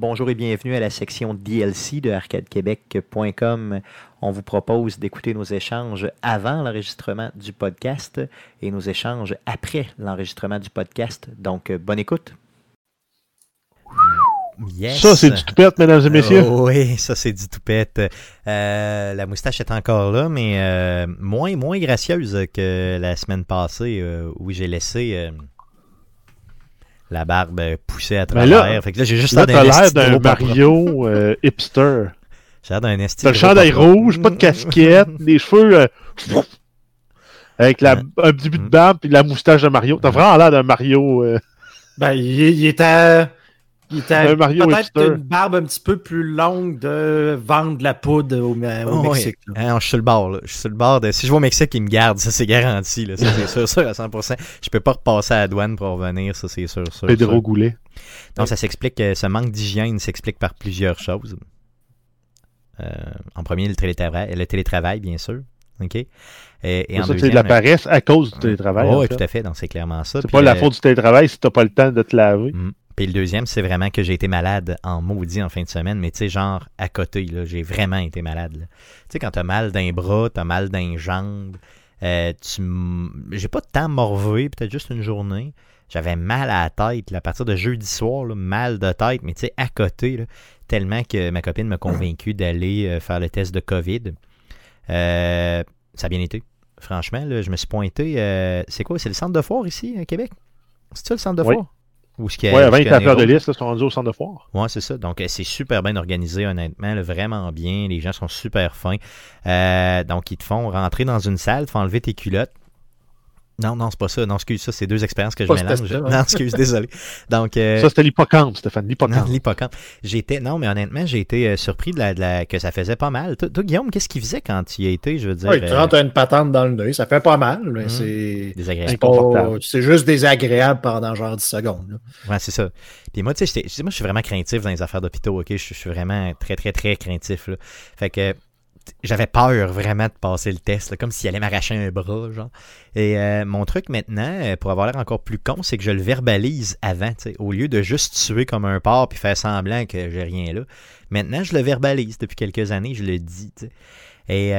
Bonjour et bienvenue à la section DLC de ArcadeQuébec.com. On vous propose d'écouter nos échanges avant l'enregistrement du podcast et nos échanges après l'enregistrement du podcast. Donc, bonne écoute. Yes. Ça, c'est du toupette, mesdames et messieurs. Oui, ça, c'est du toupette. La moustache est encore là, mais moins gracieuse que la semaine passée où j'ai laissé... la barbe poussée à travers. Là, fait que là, j'ai juste là, t'as l'air d'un Mario hipster. J'ai l'air d'un esti. T'as le chandail rouge, pas de casquette, les cheveux avec un petit bout de barbe et la moustache de Mario. T'as vraiment l'air d'un Mario. Ben, il est à... peut-être une barbe un petit peu plus longue de vendre de la poudre au Mexique. Oui. Là. Non, je suis sur le bord. Je suis sur le bord de... Si je vais au Mexique, ils me gardent. Ça, c'est garanti. Là. Ça, c'est sûr à 100%. Je peux pas repasser à la douane pour revenir. Ça, c'est sûr. Pedro Goulet. Donc, ça s'explique. Ce manque d'hygiène s'explique par plusieurs choses. En premier, le télétravail, bien sûr. OK? Et en ça, deuxième, c'est de la paresse à cause du télétravail. Oui, tout à fait. Donc, c'est clairement ça. C'est puis, pas la faute du télétravail si t'as pas le temps de te laver. Puis le deuxième, c'est vraiment que j'ai été malade en maudit en fin de semaine, mais tu sais, genre à côté, là, j'ai vraiment été malade. Tu sais, quand t'as mal d'un bras, t'as mal d'un jambe, j'ai pas de temps morvé, peut-être juste une journée. J'avais mal à la tête, là, à partir de jeudi soir, là, mal de tête, mais tu sais, à côté, là, tellement que ma copine m'a convaincu d'aller faire le test de COVID. Ça a bien été, franchement, là, je me suis pointé. C'est quoi, c'est le centre de foire ici, à Québec? C'est-tu le centre de foire? Oui, avant, ils étaient à fleur de liste, ils sont rendus au centre de foire. Oui, c'est ça. Donc, c'est super bien organisé, honnêtement, là, vraiment bien. Les gens sont super fins. Donc, ils te font rentrer dans une salle, te font enlever tes culottes. Non, c'est pas ça. Non, excuse, ça, c'est deux expériences que je mélange. Non, excuse, désolé. Donc, ça, c'était l'hippocampe, Stéphane, l'hippocampe. Mais honnêtement, j'ai été surpris que ça faisait pas mal. Toi, Guillaume, qu'est-ce qu'il faisait quand tu y étais, je veux dire? Oui, tu rentres une patente dans le nez, ça fait pas mal, mais c'est... désagréable. C'est juste désagréable pendant genre 10 secondes. Oui, c'est ça. Puis moi, tu sais, je suis vraiment craintif dans les affaires d'hôpitaux, OK? Je suis vraiment très, très, très craintif, là. Fait que... j'avais peur vraiment de passer le test, là, comme s'il allait m'arracher un bras, genre. Et mon truc maintenant, pour avoir l'air encore plus con, c'est que je le verbalise avant, t'sais. Au lieu de juste tuer comme un porc puis faire semblant que j'ai rien là. Maintenant, je le verbalise depuis quelques années, je le dis, t'sais. Et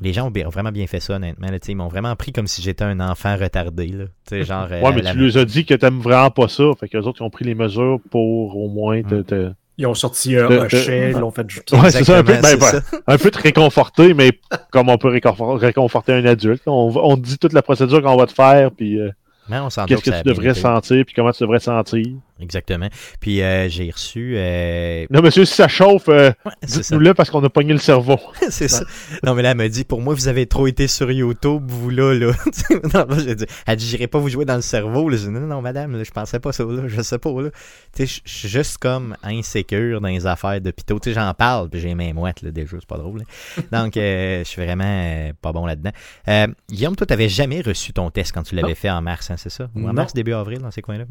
les gens ont vraiment bien fait ça, honnêtement. Là, ils m'ont vraiment pris comme si j'étais un enfant retardé, là. Genre, mais tu leur as dit que t'aimes vraiment pas ça, fait qu'eux autres, ils ont pris les mesures pour au moins te... Ils ont sorti un chien, ils l'ont fait jouer. Ouais, c'est ça, un peu te réconforter, mais comme on peut réconforter un adulte. On dit toute la procédure qu'on va te faire, puis qu'est-ce que tu devrais sentir, puis comment tu devrais sentir. Exactement. Puis j'ai reçu... Non, monsieur, si ça chauffe, dites-nous-le parce qu'on a pogné le cerveau. C'est ça. Non, mais là, elle m'a dit, pour moi, vous avez trop été sur YouTube, vous là. Non, j'ai dit, elle dit, j'irai pas vous jouer dans le cerveau. Là. J'ai dit, non, madame, là, je pensais pas ça, là, je sais pas, là. Tu sais, je suis juste comme insécure dans les affaires d'hôpitaux. Tu sais, j'en parle, puis j'ai les mains moites, là, déjà, c'est pas drôle. Là. Donc, je suis vraiment pas bon là-dedans. Guillaume, toi, t'avais jamais reçu ton test quand tu l'avais fait en mars, hein, c'est ça? Ou en mars, début avril, dans ces coins-là?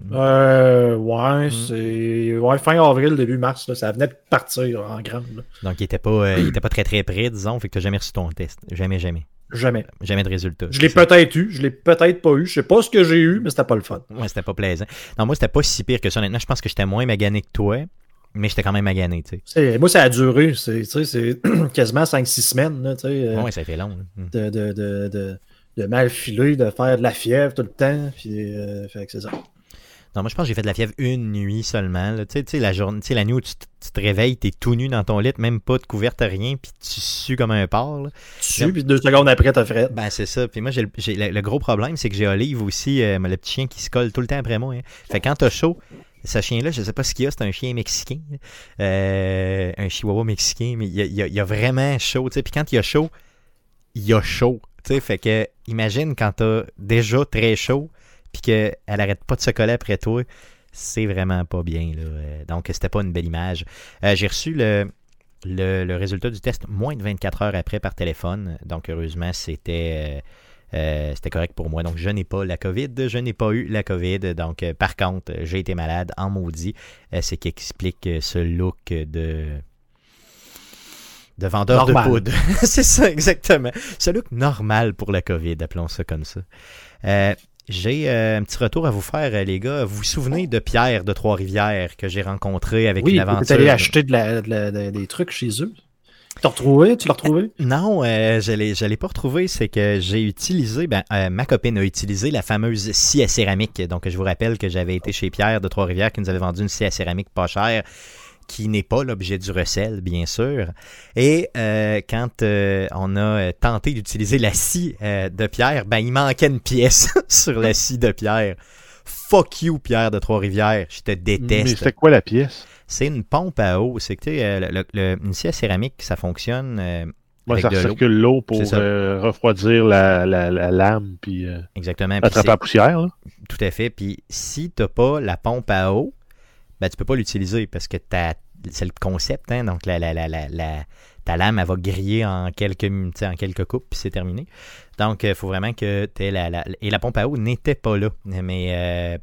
Ouais, fin avril, début mars, là, ça venait de partir en grande. Là. Donc, il n'était pas très, très près, disons. Fait que tu n'as jamais reçu ton test. Jamais. Jamais de résultat. Je l'ai peut-être eu, je l'ai peut-être pas eu. Je sais pas ce que j'ai eu, mais c'était pas le fun. Ouais, c'était pas plaisant. Non, moi, c'était pas si pire que ça. Honnêtement, je pense que j'étais moins magané que toi, mais j'étais quand même magané, tu sais. Moi, ça a duré, c'est quasiment 5-6 semaines, là, tu sais. Ouais, ça a été long. De mal filer, de faire de la fièvre tout le temps, puis fait que c'est ça. Non, moi, je pense que j'ai fait de la fièvre une nuit seulement. Tu sais, la nuit où tu te réveilles, t'es tout nu dans ton lit, même pas de couverte, rien, puis tu sues comme un porc. Tu sues, puis 2 secondes après, t'as fret. Ben, c'est ça. Puis moi, j'ai le gros problème, c'est que j'ai Olive aussi, le petit chien qui se colle tout le temps après moi. Hein. Fait que quand t'as chaud, ce chien-là, je sais pas ce qu'il y a, c'est un chien mexicain. Un chihuahua mexicain, mais il a vraiment chaud. Tu sais, puis quand il a chaud. Tu sais, fait que, imagine quand t'as déjà très chaud, puis qu'elle n'arrête pas de se coller après toi, c'est vraiment pas bien, là. Donc, c'était pas une belle image. J'ai reçu le résultat du test moins de 24 heures après par téléphone. Donc, heureusement, c'était correct pour moi. Donc, je n'ai pas eu la COVID. Donc, par contre, j'ai été malade en maudit. C'est ce qui explique ce look de vendeur normal. De poudre. C'est ça, exactement. Ce look normal pour la COVID, appelons ça comme ça. J'ai un petit retour à vous faire, les gars. Vous vous souvenez de Pierre de Trois-Rivières que j'ai rencontré avec une aventure? Oui, tu es allé acheter des trucs chez eux. Tu l'as retrouvé? Non, je ne l'ai pas retrouvé. C'est que j'ai utilisé, ma copine a utilisé la fameuse scie à céramique. Donc, je vous rappelle que j'avais été chez Pierre de Trois-Rivières qui nous avait vendu une scie à céramique pas chère, qui n'est pas l'objet du recel, bien sûr. Et quand on a tenté d'utiliser la scie de Pierre, il manquait une pièce sur la scie de Pierre. Fuck you, Pierre de Trois-Rivières, je te déteste. Mais c'était quoi la pièce? C'est une pompe à eau. C'était une scie à céramique, ça fonctionne... ça recircule l'eau pour refroidir la lame puis exactement. Attraper la poussière. Là. Tout à fait. Puis si tu n'as pas la pompe à eau, tu ne peux pas l'utiliser parce que c'est le concept. Hein, donc, ta lame, elle va griller en quelques coupes, puis c'est terminé. Donc, il faut vraiment que tu aies Et la pompe à eau n'était pas là. Mais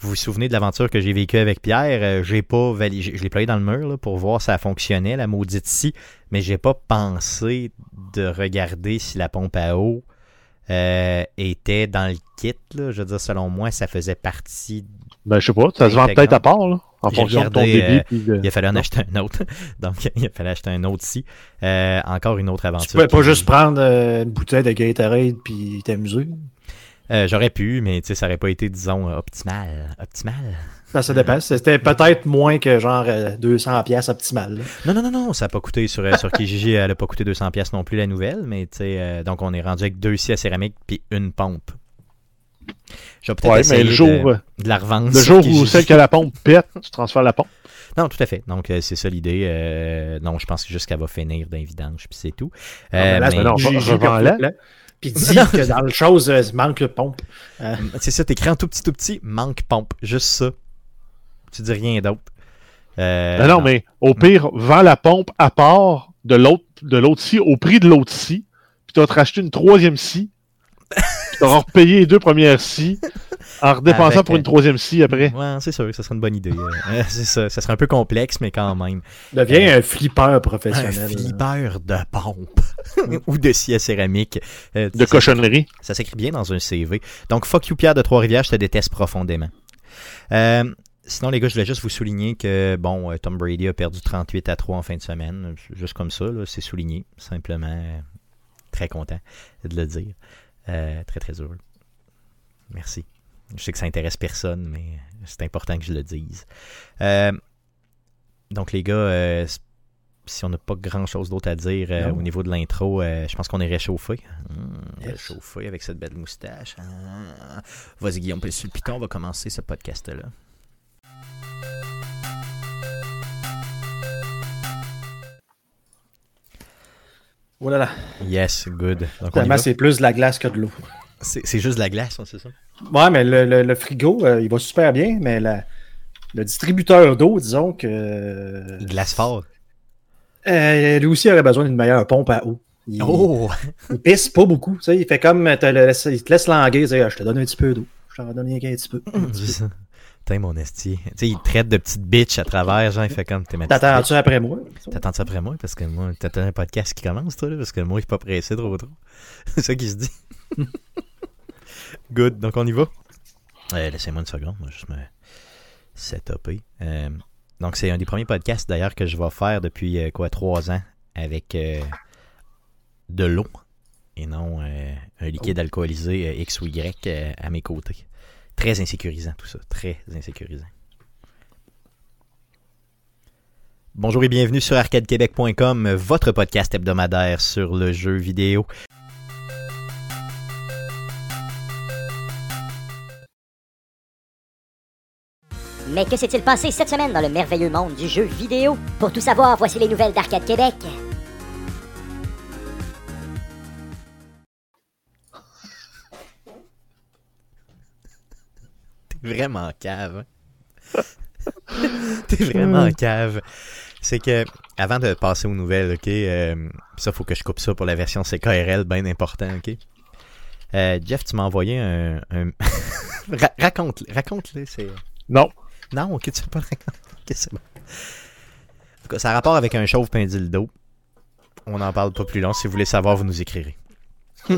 vous vous souvenez de l'aventure que j'ai vécue avec Pierre? Je l'ai ployé dans le mur là, pour voir si ça fonctionnait, la maudite scie. Mais j'ai pas pensé de regarder si la pompe à eau était dans le kit. Là. Je veux dire, selon moi, ça faisait partie... je sais pas, ça se vend peut-être à part, là, en fonction de ton débit. Il a fallu en acheter un autre. Donc, il a fallu acheter un autre ici. Encore une autre aventure. Tu pouvais pas juste prendre une bouteille de Gatorade puis t'amuser? J'aurais pu, mais tu sais, ça aurait pas été, disons, optimal. Ça dépend. C'était peut-être moins que genre 200$ optimal. Là. Non. Ça n'a pas coûté sur Kijiji. Elle n'a pas coûté 200$ non plus la nouvelle. Mais tu sais, donc on est rendu avec 2 scies à céramique puis une pompe. Je vais peut-être essayer de la revendre. Le jour où celle qui a la pompe pète, tu transfères la pompe. Non, tout à fait. Donc, c'est ça l'idée. Non, je pense que juste qu'elle va finir d'un vidange, puis c'est tout. Puis dis que dans le chose, manque le pompe. C'est ça, t'écris en tout petit, manque pompe. Juste ça. Tu dis rien d'autre. Mais au pire, vends la pompe à part de l'autre scie, au prix de l'autre scie, puis tu vas te racheter une troisième scie. Tu auras repayé les 2 premières scies en redépensant pour une troisième scie après. Ouais, c'est sûr, ça serait une bonne idée. C'est ça, ça serait un peu complexe, mais quand même. Deviens un flippeur professionnel. Un flippeur de pompe ou de scie à céramique. De cochonnerie. Ça s'écrit bien dans un CV. Donc, fuck you, Pierre de Trois-Rivières, je te déteste profondément. Sinon, les gars, je voulais juste vous souligner que Tom Brady a perdu 38-3 en fin de semaine. Juste comme ça, là, c'est souligné. Simplement, très content de le dire. Très, très heureux. Merci. Je sais que ça intéresse personne, mais c'est important que je le dise. Donc, les gars, si on n'a pas grand-chose d'autre à dire au niveau de l'intro, je pense qu'on est réchauffé. Réchauffé avec cette belle moustache. Vas-y, Guillaume, pèse sur le piton, on va commencer ce podcast-là. Oh là là. Yes, good. Finalement, c'est plus de la glace que de l'eau. C'est juste de la glace, c'est ça? Ouais, mais le frigo, il va super bien, mais le distributeur d'eau, disons que... glace fort. Lui aussi aurait besoin d'une meilleure pompe à eau. Il pisse pas beaucoup. Tu sais, il fait comme... il te laisse languer, je te donne un petit peu d'eau. Je t'en donne rien qu'un petit peu. Putain, mon esti. Tu sais, il traite de petite bitch à travers, genre, il fait comme... T'attends-tu après moi? T'attends-tu après moi? Parce que moi, t'attends un podcast qui commence, toi, là, parce que moi, je suis pas pressé trop. C'est ça qu'il se dit. Good, donc on y va. Laissez-moi une seconde, moi, juste me set-upper. Donc, c'est un des premiers podcasts, d'ailleurs, que je vais faire depuis, 3 ans, avec de l'eau, et non un liquide alcoolisé X ou Y à mes côtés. Très insécurisant, tout ça. Très insécurisant. Bonjour et bienvenue sur ArcadeQuébec.com, votre podcast hebdomadaire sur le jeu vidéo. Mais que s'est-il passé cette semaine dans le merveilleux monde du jeu vidéo? Pour tout savoir, voici les nouvelles d'Arcade Québec. Vraiment cave. T'es vraiment cave. C'est que, avant de passer aux nouvelles, OK, ça, faut que je coupe ça pour la version CKRL, bien important, OK? Jeff, tu m'as envoyé un... Raconte-le, c'est... Non, OK, tu veux pas le raconter. OK, c'est bon. En tout cas, ça a rapport avec un chauve pis un dildo. On n'en parle pas plus long. Si vous voulez savoir, vous nous écrirez. Je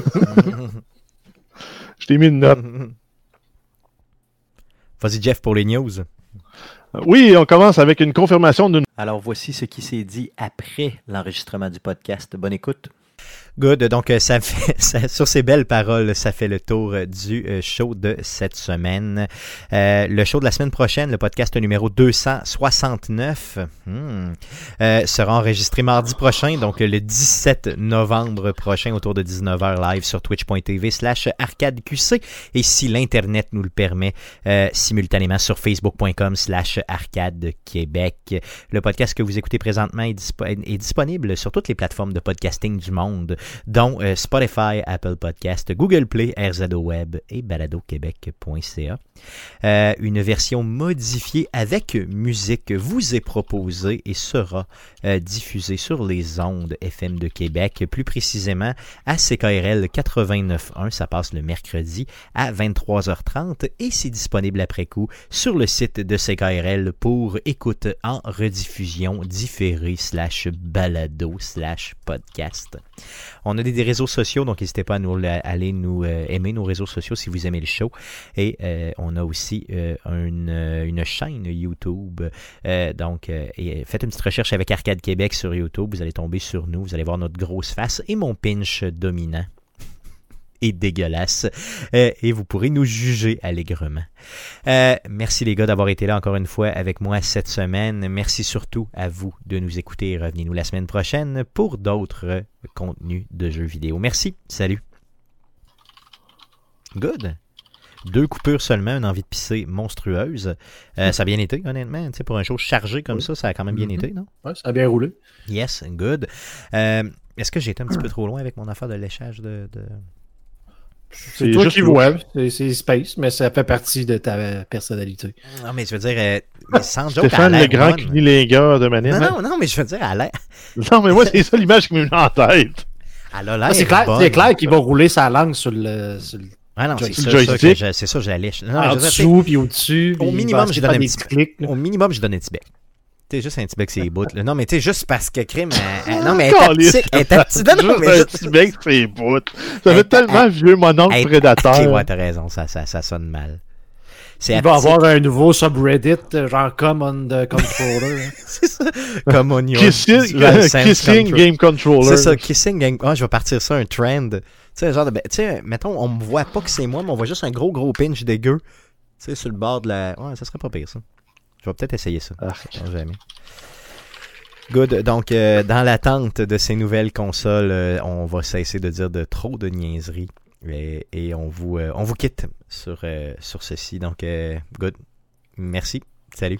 t'ai mis une note. Vas-y, Jeff, pour les news. Oui, on commence avec une confirmation d'une... Alors, voici ce qui s'est dit après l'enregistrement du podcast. Bonne écoute. Good. Donc, sur ces belles paroles, ça fait le tour du show de cette semaine. Le show de la semaine prochaine, le podcast numéro 269, sera enregistré mardi prochain, donc le 17 novembre prochain, autour de 19h live sur twitch.tv/ArcadeQC et si l'Internet nous le permet, simultanément sur facebook.com/ArcadeQuébec. Le podcast que vous écoutez présentement est disponible sur toutes les plateformes de podcasting du monde, dont Spotify, Apple Podcasts, Google Play, RZO Web et baladoquebec.ca. Une version modifiée avec musique vous est proposée et sera diffusée sur les ondes FM de Québec, plus précisément à CKRL 89.1. Ça passe le mercredi à 23h30 et c'est disponible après coup sur le site de CKRL pour écoute en rediffusion différée/balado/podcast. On a des réseaux sociaux, donc n'hésitez pas à aller nous aimer nos réseaux sociaux si vous aimez le show. Et on a aussi une chaîne YouTube. Donc, faites une petite recherche avec Arcade Québec sur YouTube. Vous allez tomber sur nous. Vous allez voir notre grosse face et mon pinch dominant et dégueulasse. Et vous pourrez nous juger allègrement. Merci les gars d'avoir été là encore une fois avec moi cette semaine. Merci surtout à vous de nous écouter et revenez-nous la semaine prochaine pour d'autres contenus de jeux vidéo. Merci. Salut. Good. 2 coupures seulement, une envie de pisser monstrueuse. Ça a bien été, honnêtement. Tu sais, pour un show chargé comme ça a quand même bien été, non? Oui, ça a bien roulé. Yes, good. Est-ce que j'ai été un petit peu trop loin avec mon affaire de léchage de... C'est toi qui vois, c'est space, mais ça fait partie de ta personnalité. Non, mais je veux dire, mais sans joke, Stéphane le grand cunilingueur de manière. Non, mais je veux dire, à l'air. Non, mais moi, c'est ça l'image qui me vient en tête. Elle a l'air. Ah, c'est clair qu'il va rouler sa langue sur le... Ah non, c'est ça, je la lèche. En dessous, puis au-dessus. Au minimum, je donne un petit bec. T'es juste un petit bec, c'est les bouts. Non, mais tu sais, juste parce que crime. Non, mais elle t'aptitude. Non, mais juste un petit bec, c'est les bouts. Ça fait tellement vieux, mon oncle prédateur. Ok, ouais, t'as raison, ça sonne mal. Il va avoir un nouveau subreddit, genre Come on the Controller. C'est ça. Come on your Kissing Game Controller. C'est ça, Kissing Game. Ah, je vais partir ça, un trend. Tu sais, genre de. Tu sais, mettons, on me voit pas que c'est moi, mais on voit juste un gros pinch dégueu. Tu sais, sur le bord de la. Ouais, ça serait pas pire, ça. Je vais peut-être essayer ça. Jamais. Good. Donc, dans l'attente de ces nouvelles consoles, on va cesser de dire de trop de niaiseries. Et on vous quitte sur ceci. Donc, good. Merci. Salut.